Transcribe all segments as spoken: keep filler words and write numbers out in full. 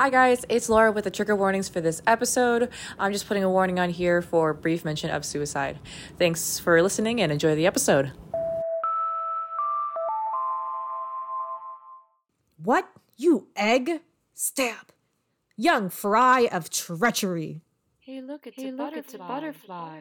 Hi guys, it's Laura with the trigger warnings for this episode. I'm just putting a warning on here for brief mention of suicide. Thanks for listening and enjoy the episode. What? You egg? Stab. Young fry of treachery. Hey look, it's, hey, a, look, butterfly. it's a butterfly.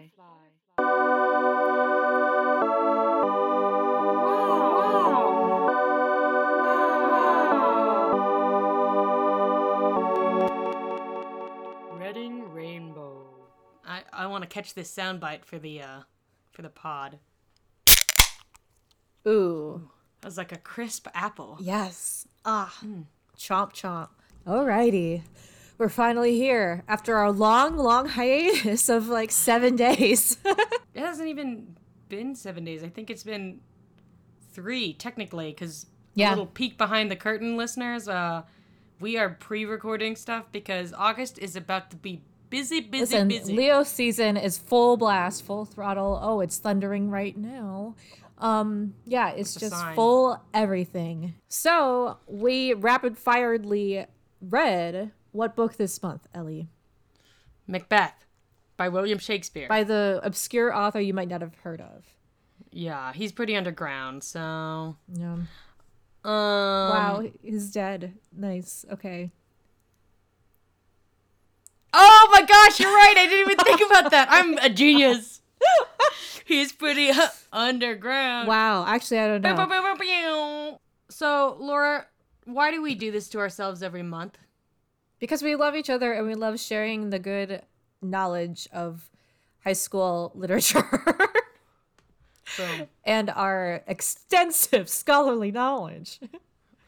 I want to catch this soundbite for the uh, for the pod. Ooh, that was like a crisp apple. Yes. Ah. Mm. Chomp chomp. Alrighty, we're finally here after our long, long hiatus of like seven days. It hasn't even been seven days. I think it's been three technically, because yeah. A little peek behind the curtain, listeners. Uh, we are pre-recording stuff because August is about to be. Busy, busy, Listen, busy. Leo season is full blast, full throttle. Oh, it's thundering right now. Um, yeah, it's That's just full everything. So we rapid-firedly read what book this month, Ellie? Macbeth by William Shakespeare. By the obscure author you might not have heard of. Yeah, he's pretty underground, so... Yeah. Um, wow, he's dead. Nice, okay. Oh my gosh, you're right. I didn't even think about that. I'm a genius. He's pretty uh, underground. Wow. Actually, I don't know. So, Laura, why do we do this to ourselves every month? Because we love each other and we love sharing the good knowledge of high school literature. Boom. And our extensive scholarly knowledge.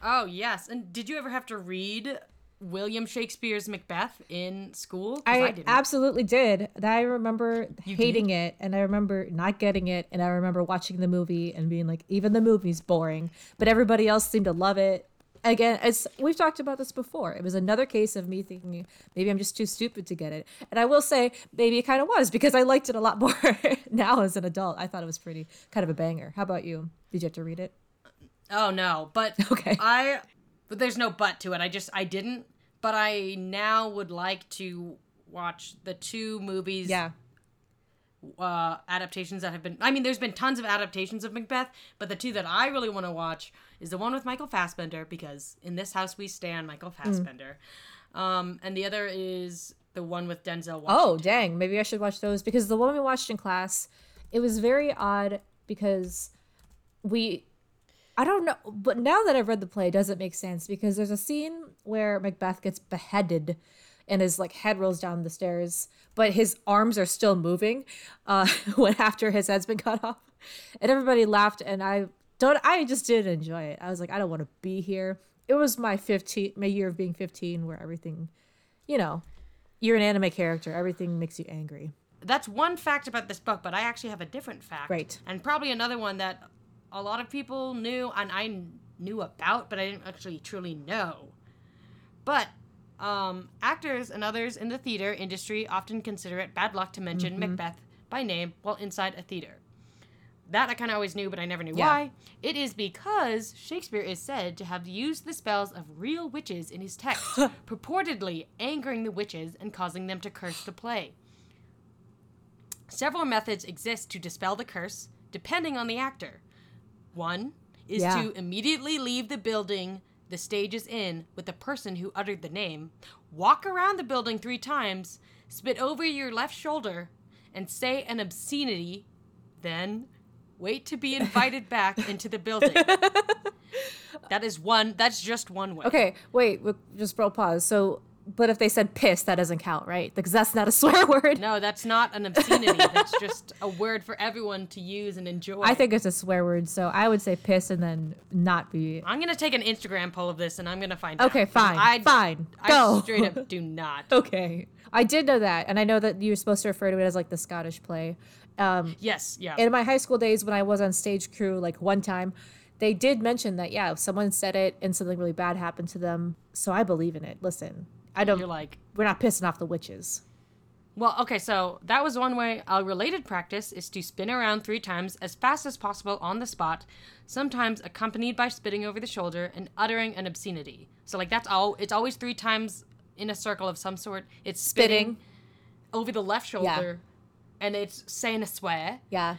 Oh, yes. And did you ever have to read William Shakespeare's Macbeth in school? I, I absolutely did. I remember you hating did? it, and I remember not getting it, and I remember watching the movie and being like, even the movie's boring, but everybody else seemed to love it. Again, it's, we've talked about this before. It was another case of me thinking, maybe I'm just too stupid to get it. And I will say, maybe it kind of was, because I liked it a lot more now as an adult. I thought it was pretty, kind of a banger. How about you? Did you have to read it? Oh, no, but okay. I... But there's no but to it. I just, I didn't. But I now would like to watch the two movies. Yeah. Uh, adaptations that have been, I mean, there's been tons of adaptations of Macbeth, but the two that I really want to watch is the one with Michael Fassbender, because in this house we stand Michael Fassbender. Mm. Um, and the other is the one with Denzel Washington. Oh, dang. Maybe I should watch those, because the one we watched in class, it was very odd because we... I don't know, but now that I've read the play, it doesn't make sense, because there's a scene where Macbeth gets beheaded and his like head rolls down the stairs, but his arms are still moving uh, when after his head's been cut off. And everybody laughed, and I don't. I just didn't enjoy it. I was like, I don't want to be here. It was my fifteen, my year of being fifteen, where everything, you know, you're an anime character. Everything makes you angry. That's one fact about this book, but I actually have a different fact. Right. And probably another one that... a lot of people knew, and I knew about, but I didn't actually truly know. But um, actors and others in the theater industry often consider it bad luck to mention mm-hmm. Macbeth by name while inside a theater. That I kind of always knew, but I never knew yeah. why. It is because Shakespeare is said to have used the spells of real witches in his text, purportedly angering the witches and causing them to curse the play. Several methods exist to dispel the curse, depending on the actor. One is yeah. to immediately leave the building the stage is in with the person who uttered the name, walk around the building three times, spit over your left shoulder, and say an obscenity, then wait to be invited back into the building. That is one. That's just one way. Okay, wait, we'll just roll pause. So, but if they said piss, that doesn't count, right? Because that's not a swear word. No, that's not an obscenity. That's just a word for everyone to use and enjoy. I think it's a swear word, so I would say piss and then not be... I'm going to take an Instagram poll of this, and I'm going to find okay, out. Okay, fine, I, fine, I, go. I straight up do not. Okay. I did know that, and I know that you're supposed to refer to it as, like, the Scottish play. Um, yes, yeah. In my high school days, when I was on stage crew, like, one time, they did mention that, yeah, someone said it, and something really bad happened to them, so I believe in it. Listen... I don't, you're like, we're not pissing off the witches. Well, okay, so that was one way. A related practice is to spin around three times as fast as possible on the spot, sometimes accompanied by spitting over the shoulder and uttering an obscenity. So, like, that's all, it's always three times in a circle of some sort. It's spitting, spitting. over the left shoulder, yeah. and it's saying a swear. Yeah.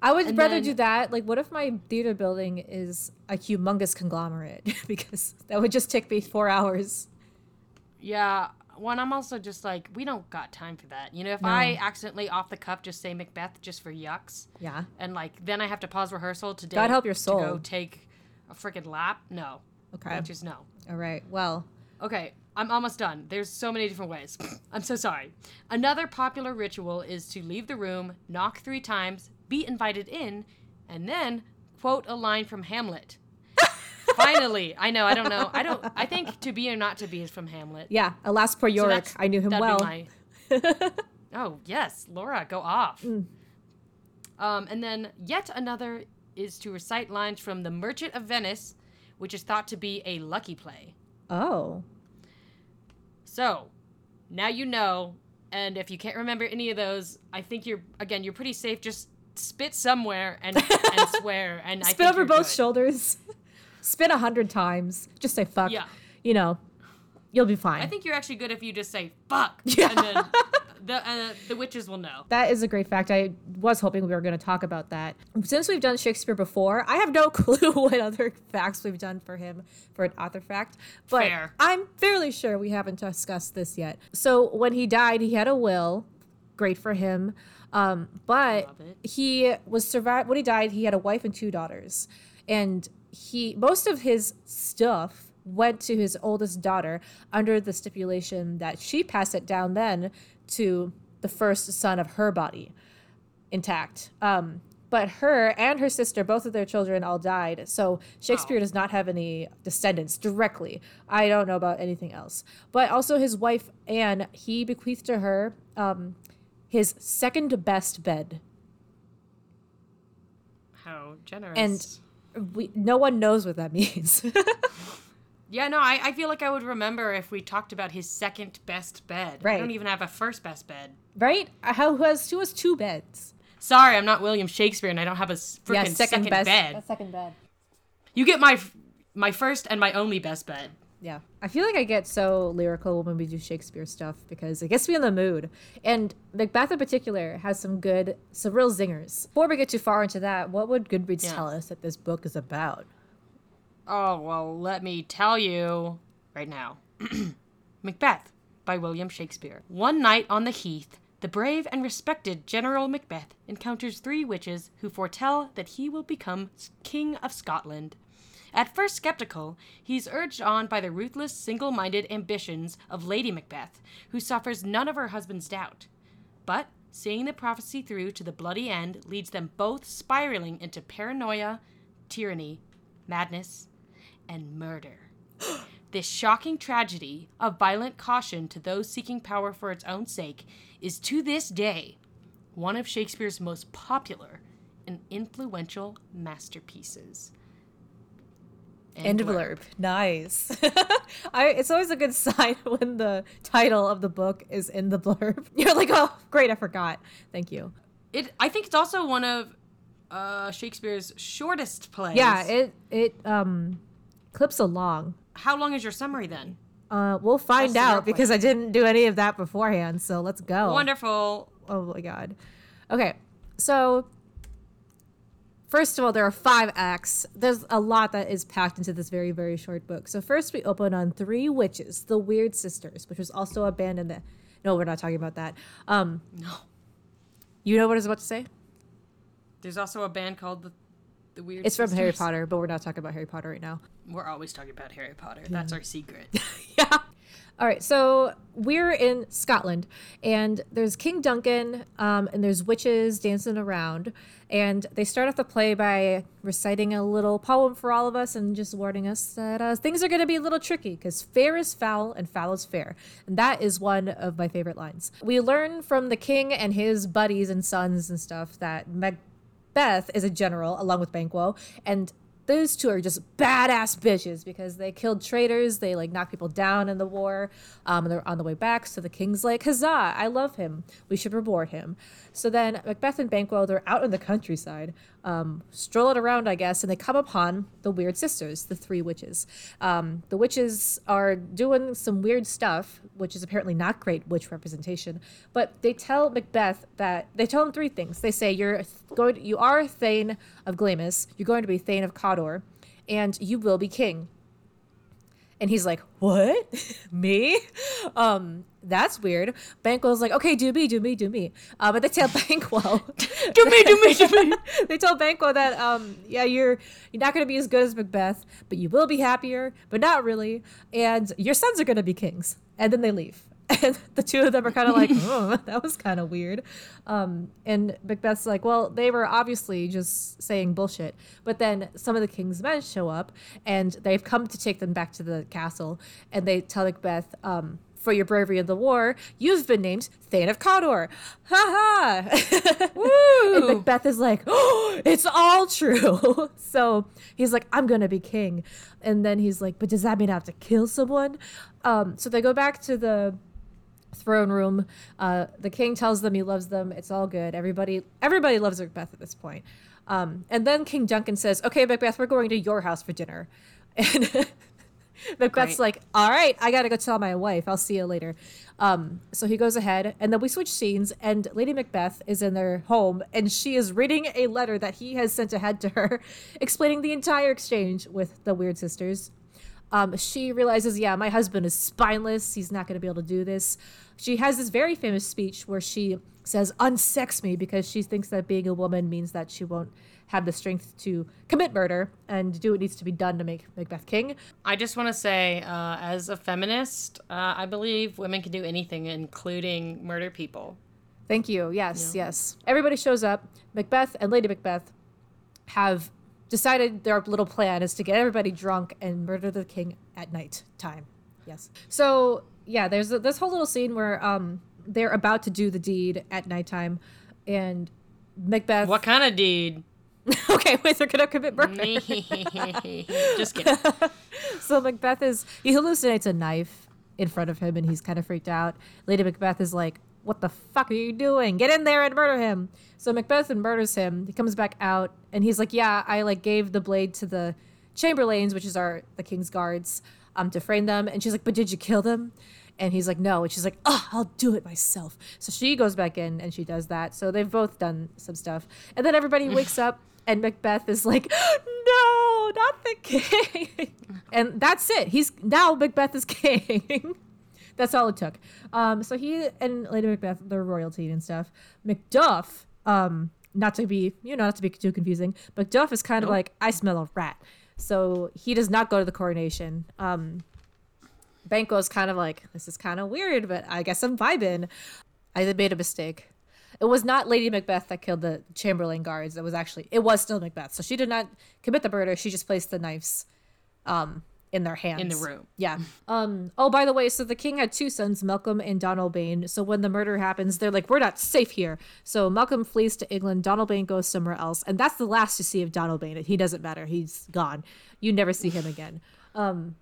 I would and rather then, do that. Like, what if my theater building is a humongous conglomerate? Because that would just take me four hours. Yeah. One, I'm also just like, we don't got time for that. You know, if no. I accidentally off the cuff just say Macbeth just for yucks. Yeah. And, like, then I have to pause rehearsal to, God help your soul. to go take a freaking lap. No. Okay. Which is no. All right. Well. Okay. I'm almost done. There's so many different ways. I'm so sorry. Another popular ritual is to leave the room, knock three times, be invited in, and then quote a line from Hamlet. Finally. I know. I don't know. I don't. I think to be or not to be is from Hamlet. Yeah. Alas, poor Yorick. So I knew him well. My... oh, yes. Laura, go off. Mm. Um, and then yet another is to recite lines from The Merchant of Venice, which is thought to be a lucky play. Oh. So, now you know, and if you can't remember any of those, I think you're, again, you're pretty safe. Just spit somewhere and, and swear. And I spit think over both good. shoulders. Spit a hundred times. Just say fuck. Yeah. You know, you'll be fine. I think you're actually good if you just say fuck. Yeah. And then the, uh, the witches will know. That is a great fact. I was hoping we were going to talk about that. Since we've done Shakespeare before, I have no clue what other facts we've done for him for an author fact. But Fair. I'm fairly sure we haven't discussed this yet. So when he died, he had a will. Great for him. Um, but he was survived. When he died, he had a wife and two daughters. And he most of his stuff went to his oldest daughter under the stipulation that she pass it down then to the first son of her body intact. Um, but her and her sister, both of their children all died. So Shakespeare wow. does not have any descendants directly. I don't know about anything else. But also his wife, Anne, he bequeathed to her um, his second best bed. How generous. And We, no one knows what that means. yeah, no, I, I feel like I would remember if we talked about his second best bed. Right. I don't even have a first best bed. Right? How who has, who has two beds? Sorry, I'm not William Shakespeare and I don't have a freaking yeah, second, second best, bed. A second bed. You get my my first and my only best bed. Yeah. I feel like I get so lyrical when we do Shakespeare stuff because it gets me in the mood. And Macbeth in particular has some good, some real zingers. Before we get too far into that, what would Goodreads yeah. tell us that this book is about? Oh, well, let me tell you right now. Macbeth by William Shakespeare. One night on the heath, the brave and respected General Macbeth encounters three witches who foretell that he will become King of Scotland. At first skeptical, he's urged on by the ruthless, single-minded ambitions of Lady Macbeth, who suffers none of her husband's doubt. But seeing the prophecy through to the bloody end leads them both spiraling into paranoia, tyranny, madness, and murder. This shocking tragedy of violent caution to those seeking power for its own sake is to this day one of Shakespeare's most popular and influential masterpieces. End blurb. Nice. I, it's always a good sign when the title of the book is in the blurb. You're like, oh, great, I forgot. Thank you. It. I think it's also one of uh, Shakespeare's shortest plays. Yeah, it it um, clips along. How long is your summary then? Uh, we'll find That's out because I didn't do any of that beforehand, so let's go. Wonderful. Oh, my God. Okay, so... First of all, there are five acts. There's a lot that is packed into this very, very short book. So first we open on three witches, the Weird Sisters, which was also a band in the... No, we're not talking about that. Um, no. You know what I was about to say? There's also a band called the, the Weird it's Sisters. It's from Harry Potter, but we're not talking about Harry Potter right now. We're always talking about Harry Potter. Yeah. That's our secret. yeah. All right, so we're in Scotland, and there's King Duncan, um, and there's witches dancing around, and they start off the play by reciting a little poem for all of us and just warning us that uh, things are going to be a little tricky, because fair is foul and foul is fair, and that is one of my favorite lines. We learn from the king and his buddies and sons and stuff that Macbeth is a general, along with Banquo, and those two are just badass bitches because they killed traitors. They like knocked people down in the war. Um, and they're on the way back. So the king's like, huzzah, I love him. We should reward him. So then Macbeth and Banquo, they're out in the countryside, um, strolling around, I guess. And they come upon the Weird Sisters, the three witches. Um, the witches are doing some weird stuff, which is apparently not great witch representation. But they tell Macbeth that they tell him three things. They say, you're going to, you are Thane of Glamis. You're going to be Thane of Cawdor, and you will be king. And he's like, what? Me? Um, that's weird. Banquo's like, okay, do me, do me, do me. Uh, but they tell Banquo. do me, do me, do me. They tell Banquo that, um, yeah, you're you're not going to be as good as Macbeth, but you will be happier, but not really. And your sons are going to be kings. And then they leave. And the two of them are kind of like, oh, that was kind of weird. Um, and Macbeth's like, well, they were obviously just saying bullshit. But then some of the king's men show up, and they've come to take them back to the castle. And they tell Macbeth, um, for your bravery in the war, you've been named Thane of Cawdor. Ha ha! Woo! And Macbeth is like, oh, it's all true. So he's like, I'm going to be king. And then he's like, but does that mean I have to kill someone? Um, so they go back to the throne room. Uh, the king tells them he loves them. It's all good. Everybody, everybody loves Macbeth at this point. Um, and then King Duncan says, okay, Macbeth, we're going to your house for dinner. And Macbeth's Great. like, all right, I got to go tell my wife. I'll see you later. Um, so he goes ahead, and then we switch scenes, and Lady Macbeth is in their home, and she is reading a letter that he has sent ahead to her, explaining the entire exchange with the Weird Sisters. Um, she realizes, yeah, my husband is spineless. He's not going to be able to do this. She has this very famous speech where she says, unsex me, because she thinks that being a woman means that she won't have the strength to commit murder and do what needs to be done to make Macbeth king. I just want to say, uh, as a feminist, uh, I believe women can do anything, including murder people. Thank you. Yes, yeah. yes. Everybody shows up. Macbeth and Lady Macbeth have decided their little plan is to get everybody drunk and murder the king at night time. Yes. So, yeah, there's a, this whole little scene where um they're about to do the deed at nighttime, and Macbeth... What kind of deed? Okay, wait, they're going to commit murder. Just kidding. So Macbeth is... He hallucinates a knife in front of him, and he's kind of freaked out. Lady Macbeth is like, what the fuck are you doing? Get in there and murder him. So Macbeth murders him. He comes back out, and he's like, yeah, I like gave the blade to the chamberlains, which is our the king's guards, um, to frame them. And she's like, but did you kill them? And he's like, no. And she's like, oh, I'll do it myself. So she goes back in, and she does that. So they've both done some stuff. And then everybody wakes up, and Macbeth is like, no, not the king. And that's it. He's now Macbeth is king. That's all it took. Um, so he and Lady Macbeth, they're royalty and stuff. Macduff, um, not to be, you know, not to be too confusing, Macduff is kind of nope. like, I smell a rat. So he does not go to the coronation. Um, Banquo's kind of like, this is kind of weird, but I guess I'm vibing. I made a mistake. It was not Lady Macbeth that killed the Chamberlain guards. It was actually, it was still Macbeth. So she did not commit the murder. She just placed the knives, um, in their hands. In the room. Yeah. Um, oh, by the way, so the king had two sons, Malcolm and Donald Bane. So when the murder happens, they're like, we're not safe here. So Malcolm flees to England. Donald Bane goes somewhere else. And that's the last you see of Donald Bane. He doesn't matter. He's gone. You never see him again. Um,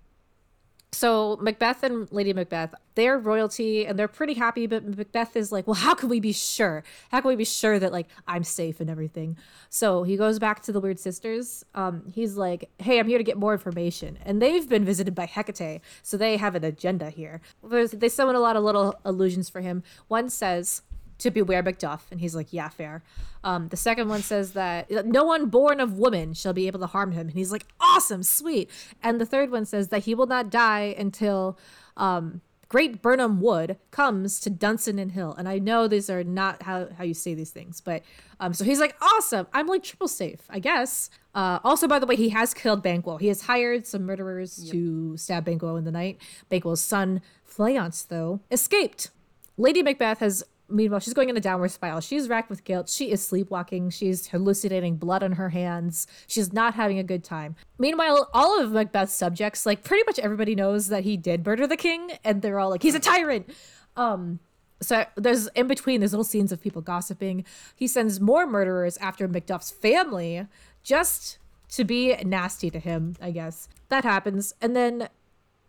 so Macbeth and Lady Macbeth, they're royalty, and they're pretty happy. But Macbeth is like, well, how can we be sure? How can we be sure that, like, I'm safe and everything? So he goes back to the Weird Sisters. Um, he's like, hey, I'm here to get more information. And they've been visited by Hecate, so they have an agenda here. There's, they summon a lot of little allusions for him. One says to beware Macduff, and he's like, yeah, fair. Um, the second one says that no one born of woman shall be able to harm him, and he's like, awesome, sweet. And the third one says that he will not die until um, Great Burnham Wood comes to Dunsinane Hill. And I know these are not how, how you say these things, but um, so he's like, awesome, I'm like triple safe, I guess. Uh, also, by the way, he has killed Banquo. He has hired some murderers yep. to stab Banquo in the night. Banquo's son, Fleance, though, escaped. Lady Macbeth has... Meanwhile, she's going in a downward spiral. She's racked with guilt. She is sleepwalking. She's hallucinating blood on her hands. She's not having a good time. Meanwhile, all of Macbeth's subjects, like pretty much everybody knows that he did murder the king, and they're all like, he's a tyrant. Um, so there's in between, there's little scenes of people gossiping. He sends more murderers after Macduff's family just to be nasty to him, I guess. That happens. And then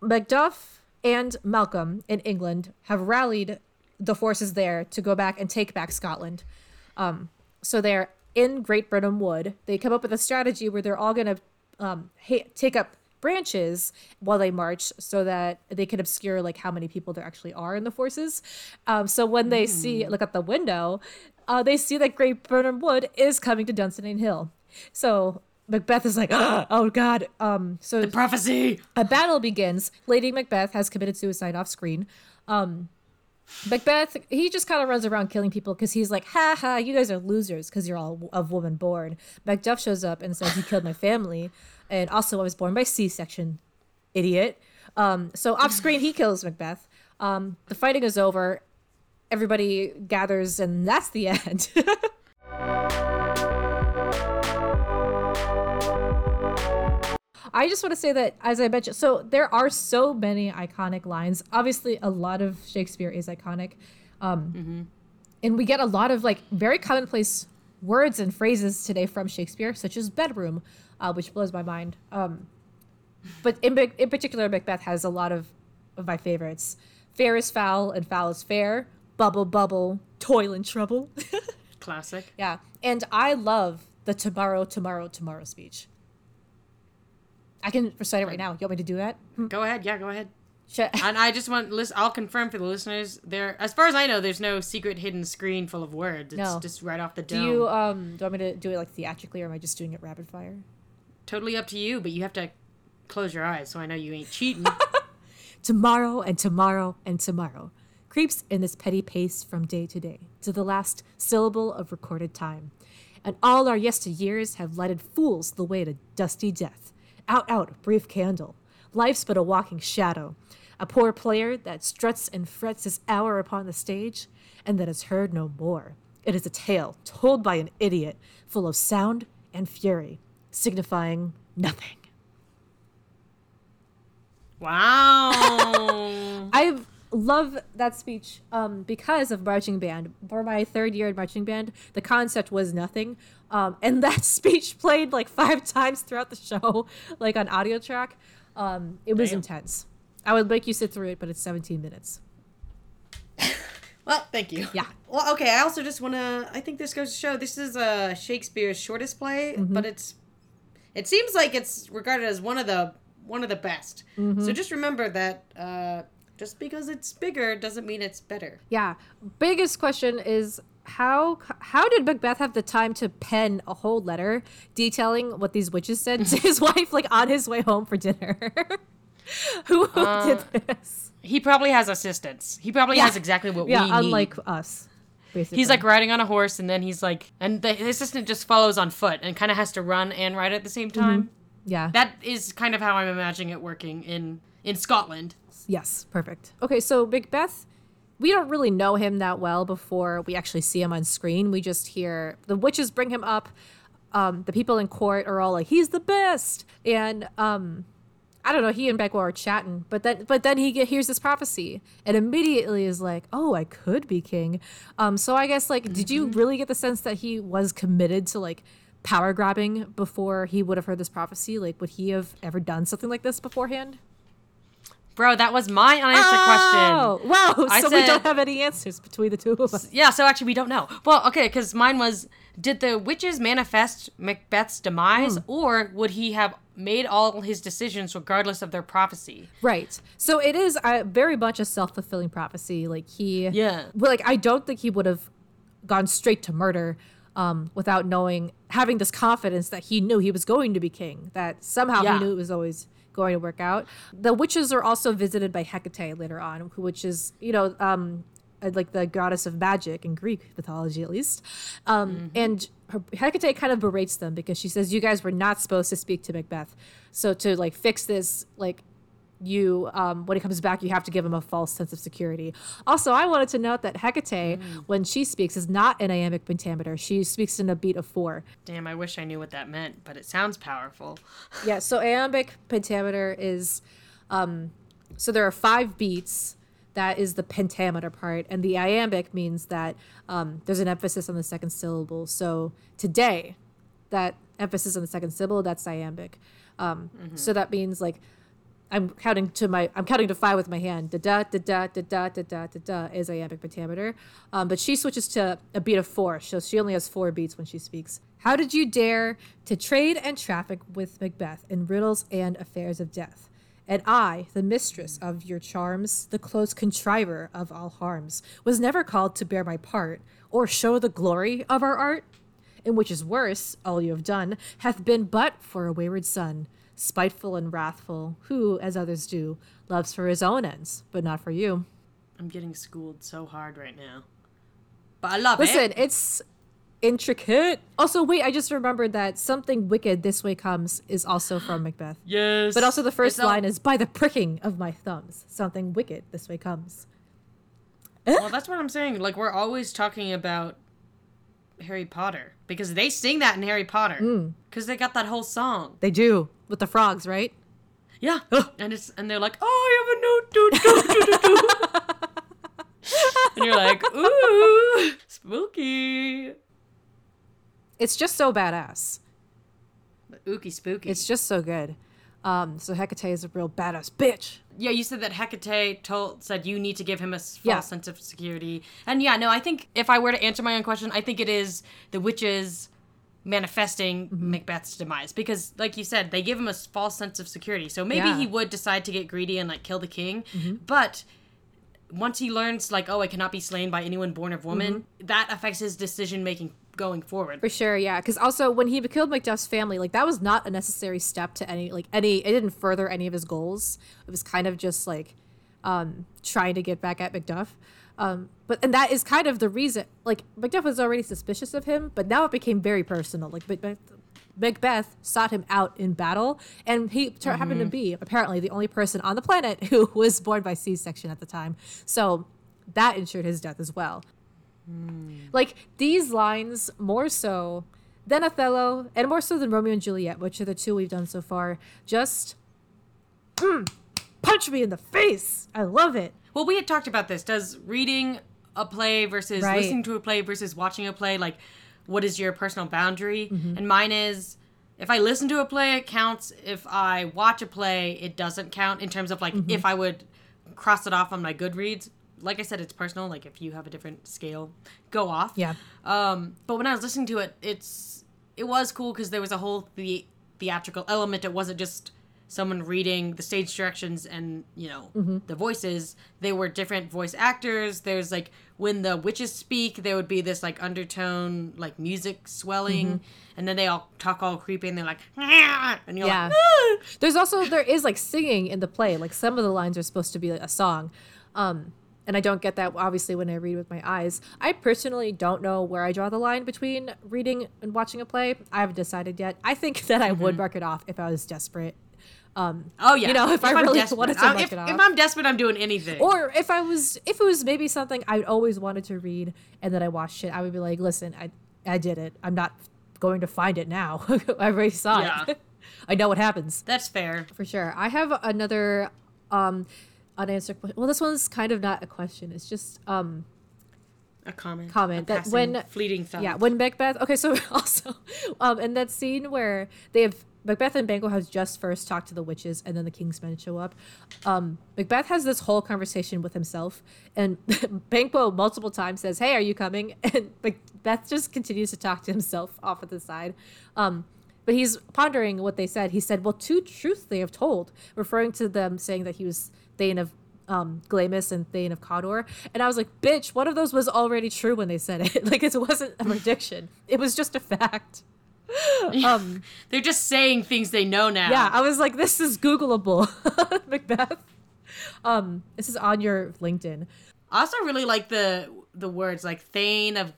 Macduff and Malcolm in England have rallied the forces there to go back and take back Scotland. Um, so they're in Great Burnham Wood. They come up with a strategy where they're all going to um, ha- take up branches while they march so that they can obscure like how many people there actually are in the forces. Um, so when they mm. see, look at the window, uh, they see that Great Burnham Wood is coming to Dunsinane Hill. So Macbeth is like, oh God. Um, so the prophecy. A battle begins. Lady Macbeth has committed suicide off screen. Um, Macbeth, he just kind of runs around killing people because he's like, ha ha, you guys are losers because you're all of woman born. Macduff shows up and says, you killed my family. And also I was born by C-section, idiot. Um, so off screen, he kills Macbeth. Um, the fighting is over. Everybody gathers and that's the end. I just want to say that, as I mentioned, so there are so many iconic lines. Obviously, a lot of Shakespeare is iconic. Um, mm-hmm. And we get a lot of, like, very commonplace words and phrases today from Shakespeare, such as bedroom, uh, which blows my mind. Um, but in, in particular, Macbeth has a lot of, of my favorites. Fair is foul and foul is fair. Bubble, bubble, toil and trouble. Classic. Yeah. And I love the tomorrow, tomorrow, tomorrow speech. I can recite it right now. You want me to do that? Go ahead. Yeah, go ahead. Shit. And I just want, listen, I'll confirm for the listeners, there, as far as I know, there's no secret hidden screen full of words. It's no. just right off the dome. Do you, um, do you want me to do it like theatrically, or am I just doing it rapid fire? Totally up to you, but you have to close your eyes so I know you ain't cheating. Tomorrow and tomorrow and tomorrow creeps in this petty pace from day to day to the last syllable of recorded time. And all our yesteryears have lighted fools the way to dusty death. Out, out, brief candle. Life's but a walking shadow. A poor player that struts and frets his hour upon the stage, and that is heard no more. It is a tale told by an idiot, full of sound and fury, signifying nothing. Wow. I love that speech um, because of marching band. For my third year in marching band, the concept was nothing. Um, and that speech played like five times throughout the show, like on audio track. Um, it was Damn. intense. I would make you sit through it, but it's seventeen minutes. Well, thank you. Yeah. Well, okay. I also just want to, I think this goes to show, this is uh, Shakespeare's shortest play, mm-hmm. but it's, it seems like it's regarded as one of the, one of the best. Mm-hmm. So just remember that, uh, just because it's bigger doesn't mean it's better. Yeah. Biggest question is, How how did Macbeth have the time to pen a whole letter detailing what these witches said to his wife, like on his way home for dinner? Who uh, did this? He probably has assistants. He probably yeah. has exactly what yeah, we need. Yeah, unlike us. Basically. He's like riding on a horse, and then he's like, and the assistant just follows on foot and kind of has to run and ride at the same time. Mm-hmm. Yeah, that is kind of how I'm imagining it working in in Scotland. Yes, perfect. Okay, so Macbeth. We don't really know him that well before we actually see him on screen. We just hear the witches bring him up. Um, the people in court are all like, he's the best. And um, I don't know, he and Banquo are chatting. But then but then he get, hears this prophecy and immediately is like, oh, I could be king. Um, so I guess, like, mm-hmm. did you really get the sense that he was committed to, like, power grabbing before he would have heard this prophecy? Like, would he have ever done something like this beforehand? Bro, that was my unanswered oh, question. Wow, I so said, we don't have any answers between the two of us. Yeah, so actually we don't know. Well, okay, because mine was, did the witches manifest Macbeth's demise, mm. or would he have made all his decisions regardless of their prophecy? Right. So it is uh, very much a self-fulfilling prophecy. Like, he... Yeah. Well, like, I don't think he would have gone straight to murder um, without knowing, having this confidence that he knew he was going to be king, that somehow yeah. he knew it was always... going to work out. The witches are also visited by Hecate later on, which is, you know, um, like the goddess of magic in Greek mythology, at least. Um, mm-hmm. And her, Hecate kind of berates them because she says, you guys were not supposed to speak to Macbeth. So to, like, fix this, like, you, um, when he comes back, you have to give him a false sense of security. Also, I wanted to note that Hecate, mm. when she speaks, is not an iambic pentameter. She speaks in a beat of four. Damn, I wish I knew what that meant, but it sounds powerful. Yeah, so iambic pentameter is, um, so there are five beats. That is the pentameter part. And the iambic means that um, there's an emphasis on the second syllable. So today, that emphasis on the second syllable, that's iambic. Um, mm-hmm. So that means like I'm counting to my I'm counting to five with my hand. Da da da da da da da da da is iambic pentameter. Um, but she switches to a beat of four, so she only has four beats when she speaks. How did you dare to trade and traffic with Macbeth in riddles and affairs of death? And I, the mistress of your charms, the close contriver of all harms, was never called to bear my part or show the glory of our art. And which is worse, all you have done hath been but for a wayward son, spiteful and wrathful, who, as others do, loves for his own ends, but not for you. I'm getting schooled so hard right now. But I love it. Listen, it's intricate. Also, wait, I just remembered that something wicked this way comes is also from Macbeth. Yes. But also the first line is, by the pricking of my thumbs, something wicked this way comes. Well, that's what I'm saying. Like, we're always talking about Harry Potter because they sing that in Harry Potter because mm. they got that whole song. They do. With the frogs, right? Yeah. Ugh. And it's and they're like, oh, I have a new do-do-do-do-do. And you're like, ooh, spooky. It's just so badass. But ooky spooky. It's just so good. Um, so Hecate is a real badass bitch. Yeah, you said that Hecate told said you need to give him a false yeah. sense of security. And yeah, no, I think if I were to answer my own question, I think it is the witches manifesting mm-hmm. Macbeth's demise, because like you said, they give him a false sense of security, so maybe yeah. he would decide to get greedy and like kill the king, mm-hmm. but once he learns like, oh, I cannot be slain by anyone born of woman, mm-hmm. that affects his decision making going forward for sure. Yeah, because also when he killed Macduff's family, like that was not a necessary step to any like any it didn't further any of his goals. It was kind of just like um trying to get back at Macduff. Um, but and that is kind of the reason, like, Macduff was already suspicious of him, but now it became very personal. Like, Macbeth, Macbeth sought him out in battle, and he t- mm-hmm. happened to be, apparently, the only person on the planet who was born by C-section at the time. So that ensured his death as well. Mm. Like, these lines, more so than Othello, and more so than Romeo and Juliet, which are the two we've done so far, just mm, punch me in the face. I love it. Well, we had talked about this. Does reading a play versus right. listening to a play versus watching a play, like, what is your personal boundary? Mm-hmm. And mine is, if I listen to a play, it counts. If I watch a play, it doesn't count in terms of, like, mm-hmm. if I would cross it off on my Goodreads. Like I said, it's personal. Like, if you have a different scale, go off. Yeah. Um, but when I was listening to it, it's it was cool because there was a whole the- theatrical element. It wasn't just someone reading the stage directions and, you know, mm-hmm. the voices. They were different voice actors. There's, like, when the witches speak, there would be this, like, undertone, like, music swelling. Mm-hmm. And then they all talk all creepy and they're like, nah! And you're yeah. like, ah! There's also, there is, like, singing in the play. Like, some of the lines are supposed to be like, a song. Um, and I don't get that, obviously, when I read with my eyes. I personally don't know where I draw the line between reading and watching a play. I haven't decided yet. I think that I mm-hmm. would mark it off if I was desperate. Um, oh yeah, you know, if, if I I'm really desperate. wanted to look if, it up. If I'm desperate, I'm doing anything. Or if I was, if it was maybe something I always wanted to read, and then I watched it, I would be like, "Listen, I, I did it. I'm not going to find it now. I already saw yeah. it. I know what happens." That's fair for sure. I have another um, unanswered question. Well, this one's kind of not a question. It's just um, a comment. Comment a that when fleeting thought. Yeah, when Macbeth. Okay, so also, um, in that scene where they have. Macbeth and Banquo has just first talked to the witches, and then the king's men show up. Um, Macbeth has this whole conversation with himself, and Banquo multiple times says, "Hey, are you coming?" And Macbeth just continues to talk to himself off at the side. Um, but he's pondering what they said. He said, "Well, two truths they have told," referring to them saying that he was Thane of um, Glamis and Thane of Cawdor. And I was like, "Bitch, one of those was already true when they said it. Like, it wasn't a prediction; it was just a fact." Um, they're just saying things they know now. Yeah, I was like, this is Googleable, Macbeth. Um, this is on your LinkedIn. I also really like the the words like Thane of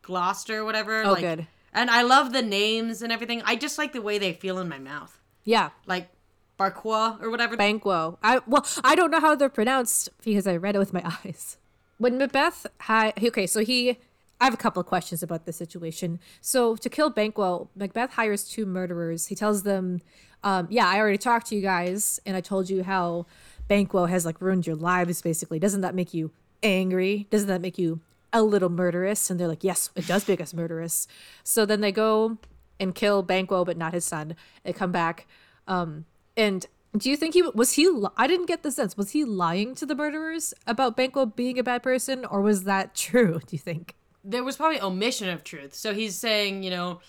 Gloucester, whatever. Oh, like, good. And I love the names and everything. I just like the way they feel in my mouth. Yeah, like Banquo or whatever. Banquo. I well, I don't know how they're pronounced because I read it with my eyes. When Macbeth, hi, okay, so he. I have a couple of questions about this situation. So to kill Banquo, Macbeth hires two murderers. He tells them, um, yeah, I already talked to you guys, and I told you how Banquo has, like, ruined your lives, basically. Doesn't that make you angry? Doesn't that make you a little murderous? And they're like, yes, it does make us murderous. So then they go and kill Banquo, but not his son, and come back. Um, and do you think he was he? I didn't get the sense. Was he lying to the murderers about Banquo being a bad person, or was that true? Do you think there was probably omission of truth? So he's saying, you know,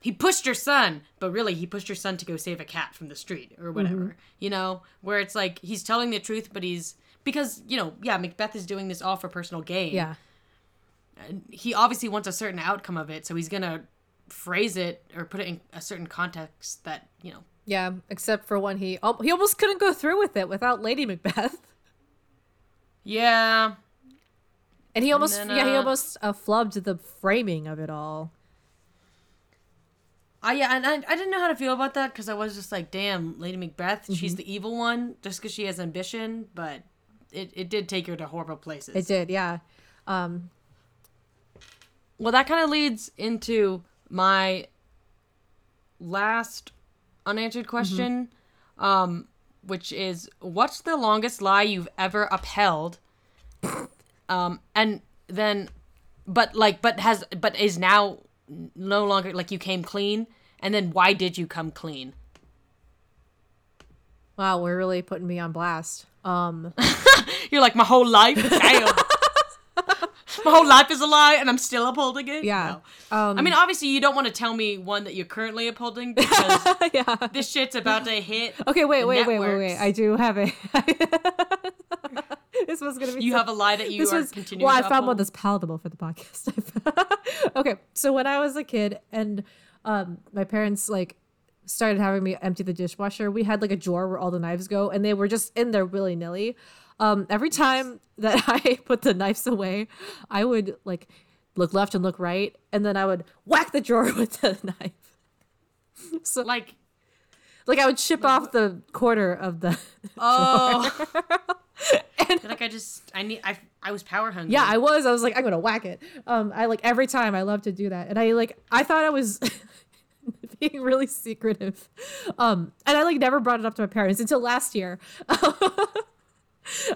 he pushed your son, but really he pushed your son to go save a cat from the street or whatever. Mm-hmm. You know, where it's like he's telling the truth, but he's because you know, yeah, Macbeth is doing this all for personal gain. Yeah, he obviously wants a certain outcome of it, so he's gonna phrase it or put it in a certain context that you know. Yeah, except for when he oh, he almost couldn't go through with it without Lady Macbeth. Yeah, and he almost and then, uh, yeah he almost uh, flubbed the framing of it all. I yeah, and I, I didn't know how to feel about that because I was just like, damn, Lady Macbeth, mm-hmm. she's the evil one just because she has ambition, but it it did take her to horrible places. It did, yeah. Um, well, that kind of leads into my last unanswered question, mm-hmm. um, which is, what's the longest lie you've ever upheld? um, and then, but like, but has, but is now no longer, like, you came clean, and then why did you come clean? Wow, we're really putting me on blast. Um, you're like, my whole life, damn. My whole life is a lie, and I'm still upholding it? Yeah. No. Um, I mean, obviously, you don't want to tell me one that you're currently upholding, because yeah. this shit's about to hit Okay, wait, wait, networks. wait, wait, wait. I do have it. This was going to be... You so, have a lie that you are was, continuing well, to Well, I uphold. Found one that's palatable for the podcast. Okay, so when I was a kid, and um, my parents, like, started having me empty the dishwasher, we had, like, a drawer where all the knives go, and they were just in there willy-nilly. Um, every time that I put the knives away, I would like look left and look right, and then I would whack the drawer with the knife. So like, like I would chip like, off the quarter of the. Oh. Drawer. And, like I just I need I I was power hungry. Yeah, I was. I was like I'm gonna whack it. Um, I like every time I love to do that, and I like I thought I was. Being really secretive, um, and I like never brought it up to my parents until last year.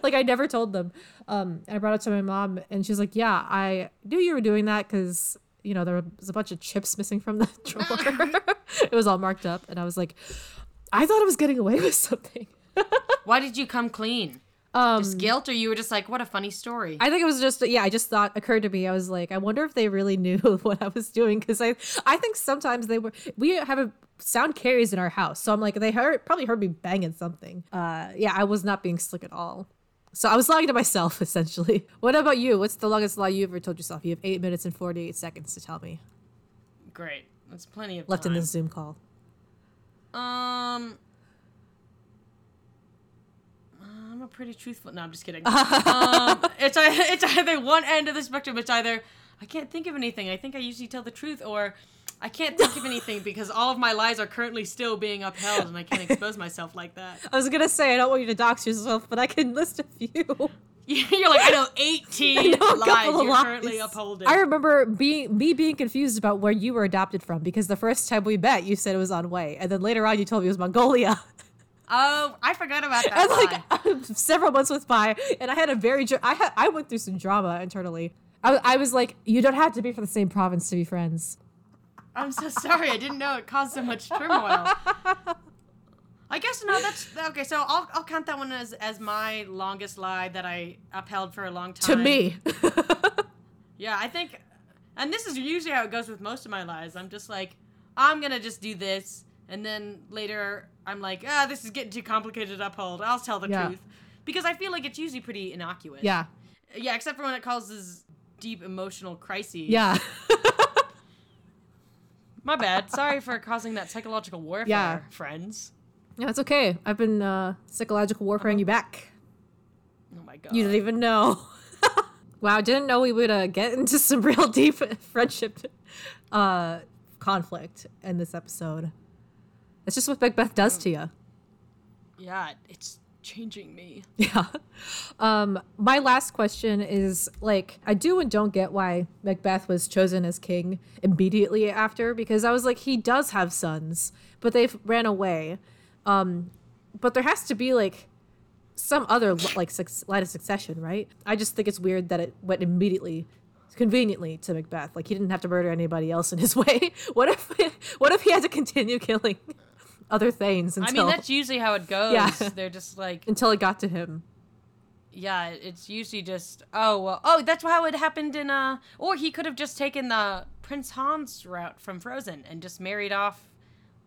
Like, I never told them. Um, and I brought it to my mom, and she's like, yeah, I knew you were doing that because, you know, there was a bunch of chips missing from the drawer. It was all marked up. And I was like, I thought I was getting away with something. Why did you come clean? Um, just guilt, or you were just like, what a funny story? I think it was just, yeah, I just thought, occurred to me. I was like, I wonder if they really knew what I was doing. Because I, I think sometimes they were, we have a, sound carries in our house. So I'm like, they heard probably heard me banging something. Uh, yeah, I was not being slick at all. So I was lying to myself, essentially. What about you? What's the longest lie you ever told yourself? You have eight minutes and forty-eight seconds to tell me. Great. That's plenty of left time. Left in this Zoom call. Um, I'm a pretty truthful. No, I'm just kidding. um, it's, it's either one end of the spectrum. It's either, I can't think of anything. I think I usually tell the truth, or... I can't think of anything because all of my lies are currently still being upheld, and I can't expose myself like that. I was going to say, I don't want you to dox yourself, but I can list a few. You're like, I know eighteen I know lies you're lies. currently upholding. I remember being me being confused about where you were adopted from, because the first time we met, you said it was on Wei, and then later on you told me it was Mongolia. Oh, I forgot about that. And like, several months went by, and I had a very... I had, I went through some drama internally. I, I was like, you don't have to be from the same province to be friends. I'm so sorry. I didn't know it caused so much turmoil. I guess, no, that's... Okay, so I'll I'll count that one as, as my longest lie that I upheld for a long time. To me. Yeah, I think... And this is usually how it goes with most of my lies. I'm just like, I'm going to just do this. And then later, I'm like, ah, this is getting too complicated to uphold. I'll tell the yeah. truth. Because I feel like it's usually pretty innocuous. Yeah. Yeah, except for when it causes deep emotional crises. Yeah. My bad. Sorry for causing that psychological warfare, yeah. friends. Yeah, it's okay. I've been uh, psychological warfaring oh. you back. Oh my god. You didn't even know. Wow, I didn't know we would uh, get into some real deep friendship uh, conflict in this episode. That's just what Macbeth does to you. Yeah, it's changing me. Yeah. Um, my last question is, like, I do and don't get why Macbeth was chosen as king immediately after, because I was like, he does have sons, but they've ran away. Um, but there has to be, like, some other, like, su- line of succession, right? I just think it's weird that it went immediately conveniently to Macbeth. Like, he didn't have to murder anybody else in his way. What if what if he had to continue killing other Thanes until... I mean, that's usually how it goes. Yeah. They're just like... Until it got to him. Yeah, it's usually just, oh, well, oh, that's how it happened in, uh, or he could have just taken the Prince Hans route from Frozen and just married off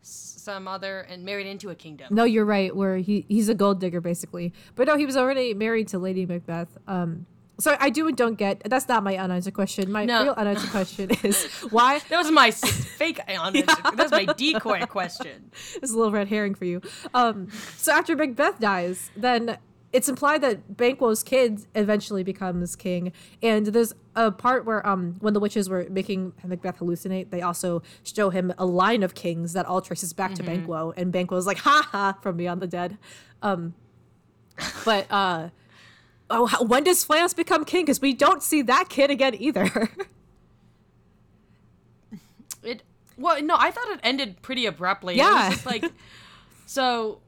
some other, and married into a kingdom. No, you're right, where he he's a gold digger, basically. But no, he was already married to Lady Macbeth. Um, so I do and don't get, that's not my unanswered question. My no. real unanswered question is, why? That was my fake unanswered, yeah. that was my decoy question. It's a little red herring for you. Um, so after Macbeth dies, then... It's implied that Banquo's kid eventually becomes king. And there's a part where um, when the witches were making Macbeth hallucinate, they also show him a line of kings that all traces back mm-hmm. to Banquo. And Banquo's like, ha ha, from beyond the dead. Um, but uh, oh, how, when does Fleance become king? Because we don't see that kid again either. it Well, no, I thought it ended pretty abruptly. Yeah. It was just like, so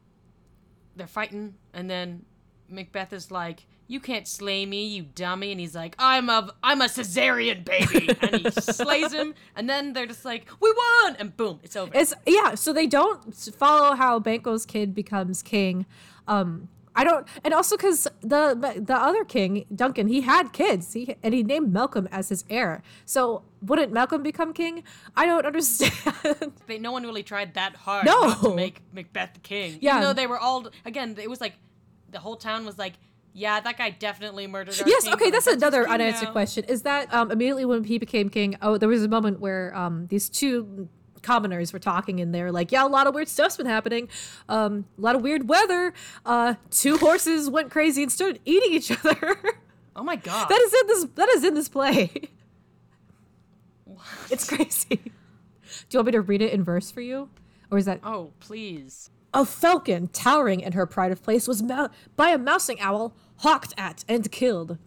they're fighting and then... Macbeth is like, you can't slay me, you dummy. And he's like, I'm a, I'm a Caesarean baby. And he slays him. And then they're just like, we won. And boom, it's over. It's yeah. So they don't follow how Banquo's kid becomes king. Um, I don't. And also because the the other king, Duncan, he had kids. He, and he named Malcolm as his heir. So wouldn't Malcolm become king? I don't understand. They, no one really tried that hard no. to make Macbeth king. Yeah. Even though they were all, again, it was like, the whole town was like, yeah, that guy definitely murdered our yes, king. Yes, okay, that's another unanswered now. question. Is that um, immediately when he became king, oh, there was a moment where um, these two commoners were talking and they were like, yeah, a lot of weird stuff's been happening. Um, a lot of weird weather. Uh, two horses went crazy and started eating each other. Oh my God. That is in this, that is in this play. What? It's crazy. Do you want me to read it in verse for you? Or is that... Oh, please. A falcon, towering in her pride of place, was mou- by a mousing owl hawked at and killed.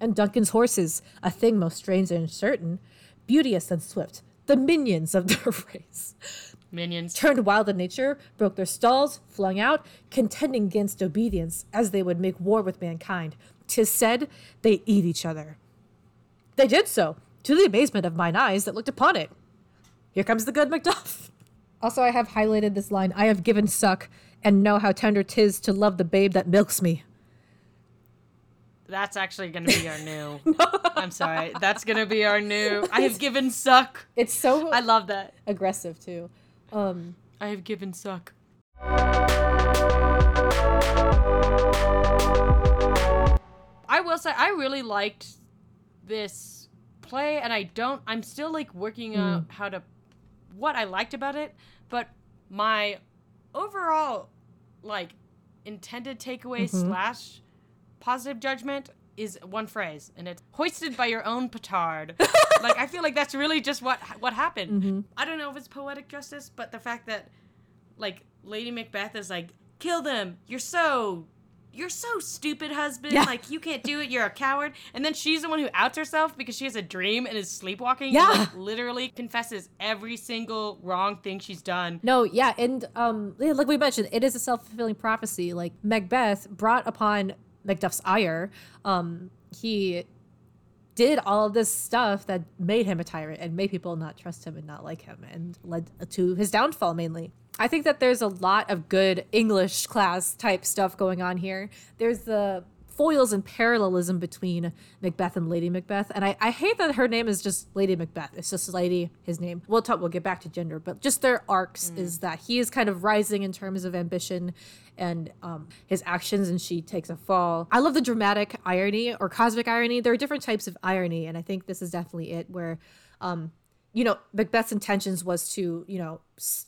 And Duncan's horses, a thing most strange and certain, beauteous and swift, the minions of their race. Minions. Turned wild in nature, broke their stalls, flung out, contending against obedience, as they would make war with mankind. 'Tis said they eat each other. They did so, to the amazement of mine eyes that looked upon it. Here comes the good Macduff. Also, I have highlighted this line. I have given suck and know how tender 'tis to love the babe that milks me. That's actually going to be our new. no. I'm sorry. That's going to be our new. I have given suck. It's so. I love that. Aggressive, too. Um, I have given suck. I will say, I really liked this play, and I don't. I'm still, like, working mm. out how to. What I liked about it, but my overall, like, intended takeaway mm-hmm. slash positive judgment is one phrase, and it's hoisted by your own petard. Like, I feel like that's really just what what happened. Mm-hmm. I don't know if it's poetic justice, but the fact that, like, Lady Macbeth is like, kill them, you're so... You're so stupid, husband. Yeah. Like, you can't do it. You're a coward. And then she's the one who outs herself because she has a dream and is sleepwalking. Yeah. And, like, literally confesses every single wrong thing she's done. No, yeah. And um, like we mentioned, it is a self-fulfilling prophecy. Like, Macbeth brought upon Macduff's ire. Um, he did all of this stuff that made him a tyrant and made people not trust him and not like him and led to his downfall mainly. I think that there's a lot of good English class type stuff going on here. There's the foils and parallelism between Macbeth and Lady Macbeth. And I, I hate that her name is just Lady Macbeth. It's just Lady, his name. We'll talk, we'll get back to gender, but just their arcs mm. is that he is kind of rising in terms of ambition and um, his actions, and she takes a fall. I love the dramatic irony or cosmic irony. There are different types of irony, and I think this is definitely it where... Um, you know, Macbeth's intentions was to, you know,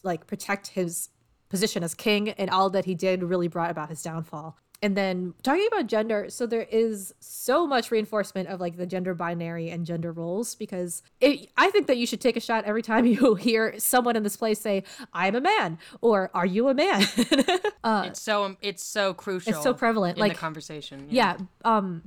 like protect his position as king, and all that he did really brought about his downfall. And then talking about gender, so there is so much reinforcement of like the gender binary and gender roles, because it, I think that you should take a shot every time you hear someone in this play say, I'm a man, or are you a man? uh, it's so it's so crucial. It's so prevalent. In like, the conversation. Yeah. yeah um,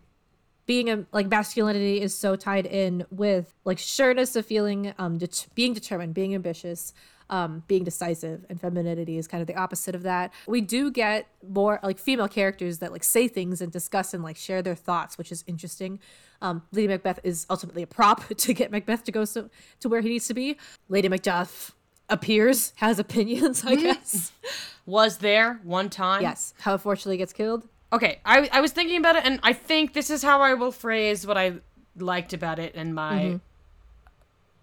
Being a, like masculinity is so tied in with like sureness of feeling, um, det- being determined, being ambitious, um, being decisive, and femininity is kind of the opposite of that. We do get more like female characters that like say things and discuss and like share their thoughts, which is interesting. Um, Lady Macbeth is ultimately a prop to get Macbeth to go so, to where he needs to be. Lady Macduff appears, has opinions, I guess. Was there one time. Yes. How unfortunately gets killed. Okay, I I was thinking about it, and I think this is how I will phrase what I liked about it and my mm-hmm.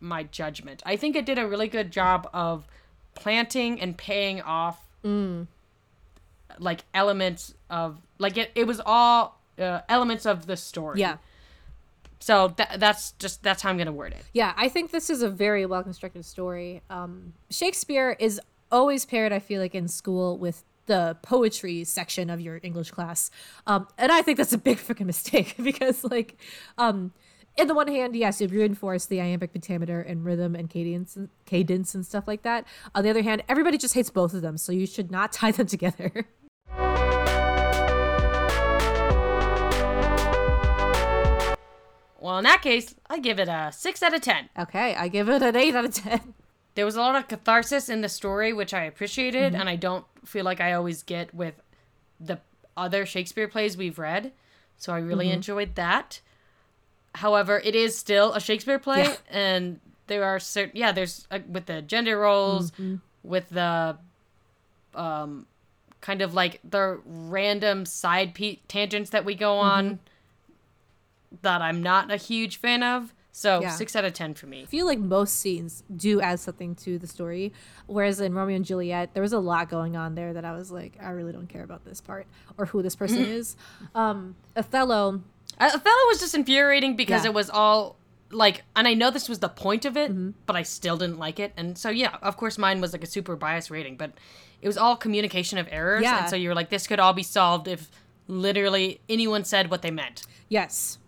my judgment. I think it did a really good job of planting and paying off mm. like elements of like it. It was all uh, elements of the story. Yeah. So that that's just that's how I'm gonna word it. Yeah, I think this is a very well constructed story. Um, Shakespeare is always paired, I feel like, in school with the poetry section of your English class. Um, and I think that's a big freaking mistake because, like, um, in the one hand, yes, you reinforce the iambic pentameter and rhythm and cadence and, cadence and stuff like that. On the other hand, everybody just hates both of them, so you should not tie them together. Well, in that case, I give it a six out of ten. Okay, I give it an eight out of ten. There was a lot of catharsis in the story, which I appreciated, mm-hmm. and I don't feel like I always get with the other Shakespeare plays we've read. So I really mm-hmm. enjoyed that. However, it is still a Shakespeare play, yeah. and there are certain... Yeah, there's... Uh, with the gender roles, mm-hmm. with the um, kind of like the random side pe- tangents that we go on mm-hmm. that I'm not a huge fan of. So yeah. six out of ten for me. I feel like most scenes do add something to the story. Whereas in Romeo and Juliet, there was a lot going on there that I was like, I really don't care about this part or who this person is. Um, Othello. Uh, Othello was just infuriating because yeah. it was all like, and I know this was the point of it, mm-hmm. but I still didn't like it. And so, yeah, of course, mine was like a super biased rating, but it was all communication of errors. Yeah. And so you were like, this could all be solved if literally anyone said what they meant. Yes.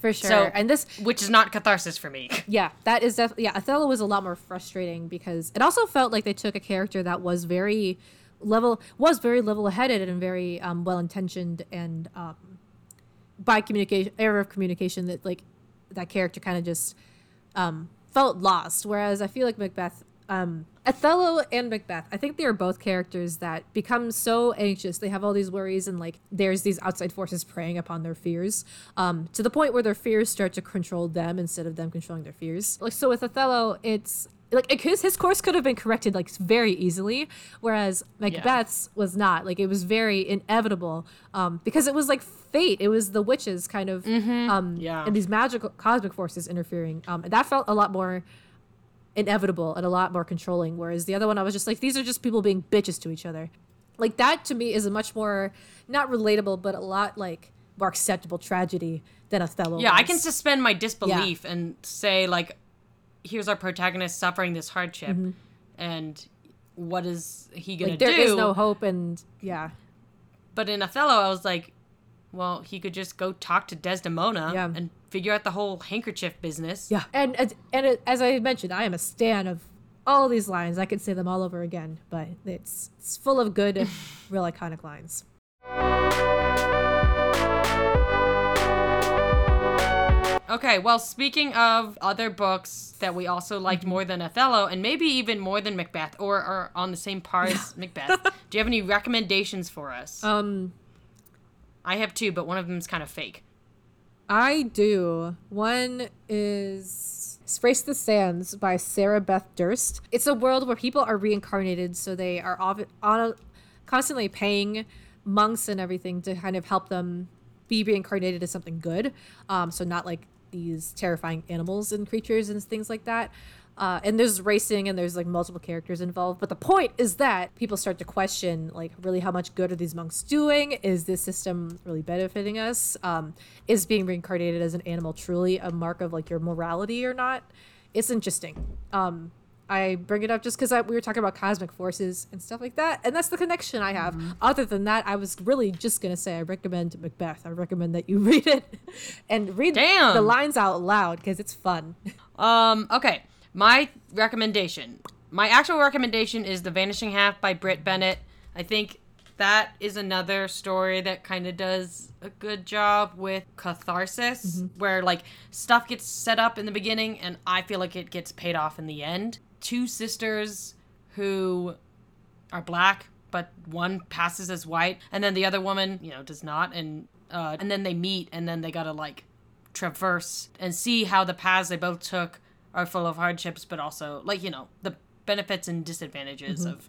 For sure. So, and this, which is not catharsis for me. Yeah, that is definitely. Yeah, Othello was a lot more frustrating because it also felt like they took a character that was very level, was very level-headed and very um, well-intentioned, and um, by communication, error of communication, that like that character kind of just um, felt lost. Whereas I feel like Macbeth, um, Othello and Macbeth, I think they are both characters that become so anxious. They have all these worries, and like there's these outside forces preying upon their fears um, to the point where their fears start to control them instead of them controlling their fears. Like, so with Othello, it's like his, his course could have been corrected like very easily, whereas Macbeth's yeah. was not. Like, it was very inevitable um, because it was like fate. It was the witches kind of mm-hmm. um, yeah. and these magical cosmic forces interfering. Um, and that felt a lot more inevitable and a lot more controlling, whereas the other one I was just like, these are just people being bitches to each other. Like, that to me is a much more not relatable but a lot like more acceptable tragedy than Othello yeah was. I can suspend my disbelief yeah. and say, like, here's our protagonist suffering this hardship mm-hmm. and what is he gonna like, there do there is no hope. And yeah but in Othello I was like, well, he could just go talk to Desdemona yeah. and figure out the whole handkerchief business. Yeah. And, and and as I mentioned, I am a stan of all these lines. I could say them all over again, but it's, it's full of good, real iconic lines. Okay, well, speaking of other books that we also liked more than Othello, and maybe even more than Macbeth, or are on the same par as Macbeth, do you have any recommendations for us? Um... I have two, but one of them is kind of fake. I do. One is Sprace the Sands by Sarah Beth Durst. It's a world where people are reincarnated, so they are on, on, constantly paying monks and everything to kind of help them be reincarnated as something good. Um, so not like these terrifying animals and creatures and things like that. Uh, and there's racing and there's like multiple characters involved. But the point is that people start to question, like, really how much good are these monks doing? Is this system really benefiting us? Um, is being reincarnated as an animal truly a mark of like your morality or not? It's interesting. Um, I bring it up just because we were talking about cosmic forces and stuff like that. And that's the connection I have. Mm-hmm. Other than that, I was really just going to say I recommend Macbeth. I recommend that you read it and read Damn. the lines out loud because it's fun. Um, okay. My recommendation, my actual recommendation is The Vanishing Half by Brit Bennett. I think that is another story that kind of does a good job with catharsis, mm-hmm. where like stuff gets set up in the beginning and I feel like it gets paid off in the end. two sisters who are black, but one passes as white, and then the other woman, you know, does not, and uh, and then they meet, and then they gotta, like, traverse and see how the paths they both took are full of hardships, but also, like, you know, the benefits and disadvantages mm-hmm. of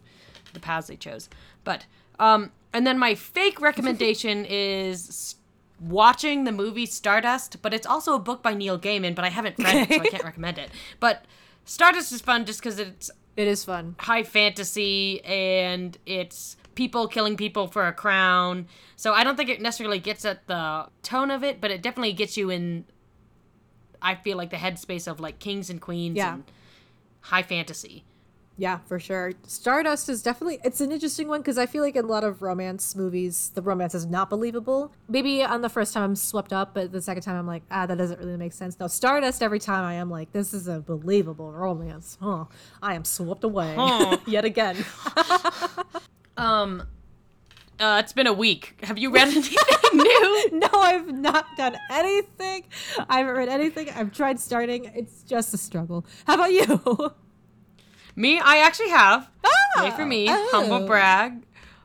the paths they chose. But, um, and then my fake recommendation is watching the movie Stardust, but it's also a book by Neil Gaiman, but I haven't read it, so I can't recommend it. But Stardust is fun just because it's It is fun. High fantasy, and it's people killing people for a crown. So I don't think it necessarily gets at the tone of it, but it definitely gets you in, I feel like, the headspace of, like, kings and queens yeah. and high fantasy. Yeah, for sure. Stardust is definitely, it's an interesting one because I feel like in a lot of romance movies, the romance is not believable. Maybe on the first time I'm swept up, but the second time I'm like, ah, that doesn't really make sense. No, Stardust, every time I am like, this is a believable romance. Oh, I am swept away huh. yet again. um, uh, it's been a week. Have you read anything new? No, I've not done anything. I haven't read anything. I've tried starting. It's just a struggle. How about you? Me, I actually have. Oh, Wait for me, oh. humble brag.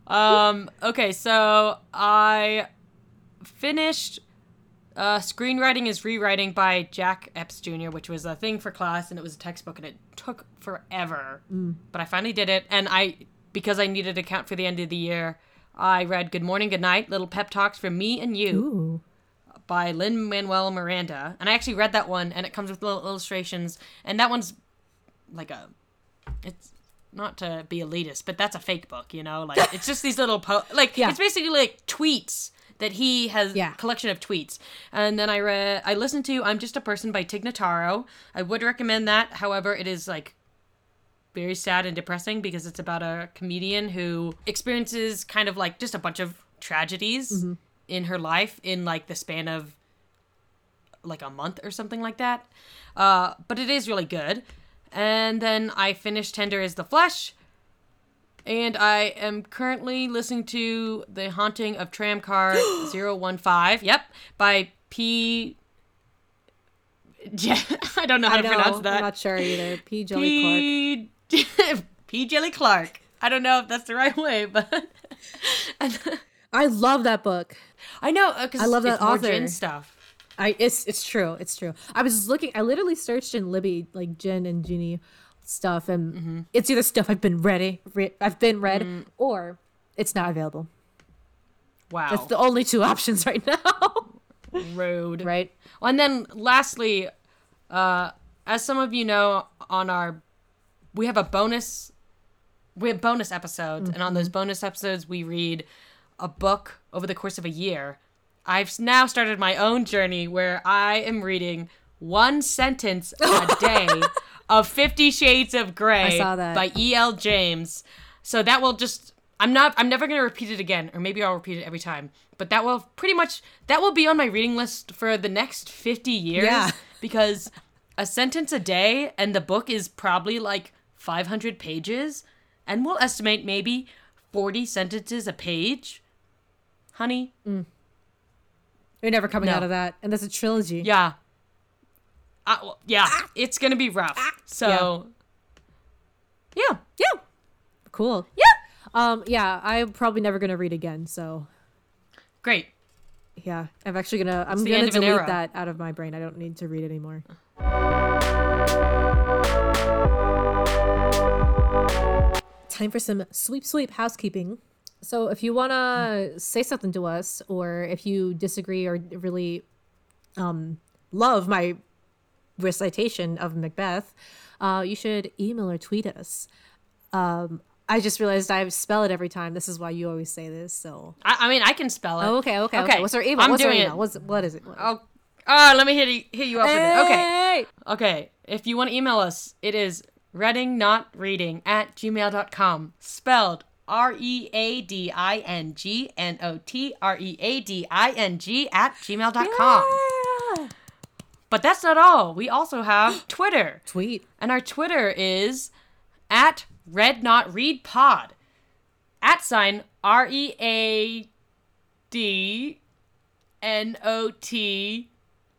Um, okay, so I finished uh, Screenwriting is Rewriting by Jack Epps Junior, which was a thing for class, and it was a textbook, and it took forever. Mm. But I finally did it, and I because I needed to count for the end of the year, I read Good Morning, Good Night, Little Pep Talks from Me and You Ooh. By Lin-Manuel Miranda. And I actually read that one, and it comes with little illustrations, and that one's like a... It's not to be elitist, but that's a fake book, you know? Like, it's just these little, po- like, yeah. it's basically like tweets that he has, yeah. a collection of tweets. And then I read, I listened to I'm Just a Person by Tig Notaro. I would recommend that. However, it is, like, very sad and depressing because it's about a comedian who experiences kind of, like, just a bunch of tragedies mm-hmm. in her life in, like, the span of, like, a month or something like that. Uh, but it is really good. And then I finished Tender is the Flesh. And I am currently listening to The Haunting of Tramcar zero one five. Yep. By P. Je- I don't know how I to know, pronounce that. I'm not sure either. P. Jelly P- Clark. P. Jelly Clark. I don't know if that's the right way, but. I love that book. I know. Cause I love that it's author. More gin stuff. I it's it's true it's true. I was looking. I literally searched in Libby like gin and genie stuff, and mm-hmm. it's either stuff I've been ready, re- I've been read, mm. or it's not available. Wow, that's the only two options right now. Rude, right? And then lastly, uh, as some of you know, on our we have a bonus, we have bonus episodes, mm-hmm. and on those bonus episodes, we read a book over the course of a year. I've now started my own journey where I am reading one sentence a day of Fifty Shades of Grey I saw that. By E L James. So that will just, I'm not, I'm never going to repeat it again, or maybe I'll repeat it every time, but that will pretty much, that will be on my reading list for the next fifty years yeah. because a sentence a day and the book is probably like five hundred pages and we'll estimate maybe forty sentences a page. Honey. Mm. You're never coming no. out of that. And that's a trilogy. Yeah. Uh, well, yeah. Ah! It's going to be rough. Ah! So. Yeah. yeah. Yeah. Cool. Yeah. Um. Yeah. I'm probably never going to read again. So. Great. Yeah. I'm actually going to. I'm going to delete that out of my brain. I don't need to read anymore. Time for some sweep, sweep housekeeping. So if you want to say something to us, or if you disagree or really um, love my recitation of Macbeth, uh, you should email or tweet us. Um, I just realized I spell it every time. This is why you always say this. So I, I mean, I can spell it. Oh, okay, okay, okay, okay. What's our email? I'm What's doing our email? It. What's, what is it? What is oh, oh, let me hit you, hit you up hey! with it. Okay. Okay. If you want to email us, it is readingnotreading at gmail dot com. Spelled R E A D I N G N O T R E A D I N G at gmail dot com. Yeah. But that's not all. We also have Twitter. Tweet. And our Twitter is at RedNotReadPod. At sign R E A D N O T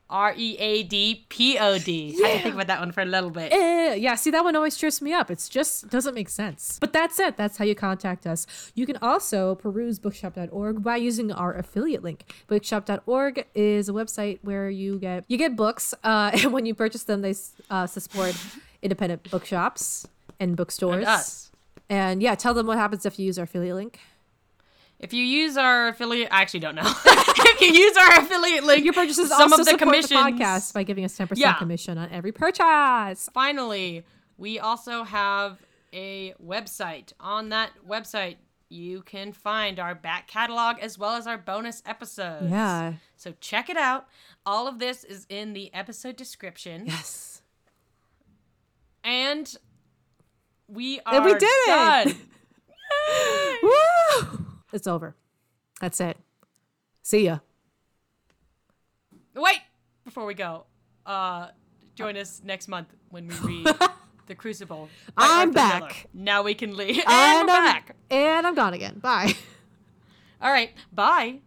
R E A D P O D. Yeah. I had to think about that one for a little bit. Uh, yeah, see, that one always trips me up. It's just doesn't make sense. But that's it. That's how you contact us. You can also peruse bookshop dot org by using our affiliate link. Bookshop dot org is a website where you get you get books, uh, and when you purchase them, they uh, support independent bookshops and bookstores. And us. And yeah, tell them what happens if you use our affiliate link. If you use our affiliate, I actually don't know. If you use our affiliate link, your purchases some also of the support commissions. The podcast by giving us ten percent yeah. commission on every purchase. Finally, we also have a website. On that website, you can find our back catalog as well as our bonus episodes. Yeah. So check it out. All of this is in the episode description. Yes. And we are and we did done. It. Woo! It's over. That's it. See ya. Wait! Before we go, uh, join us next month when we read The Crucible. I'm back. Now we can leave. And, and we're I'm, back. And I'm gone again. Bye. All right. Bye.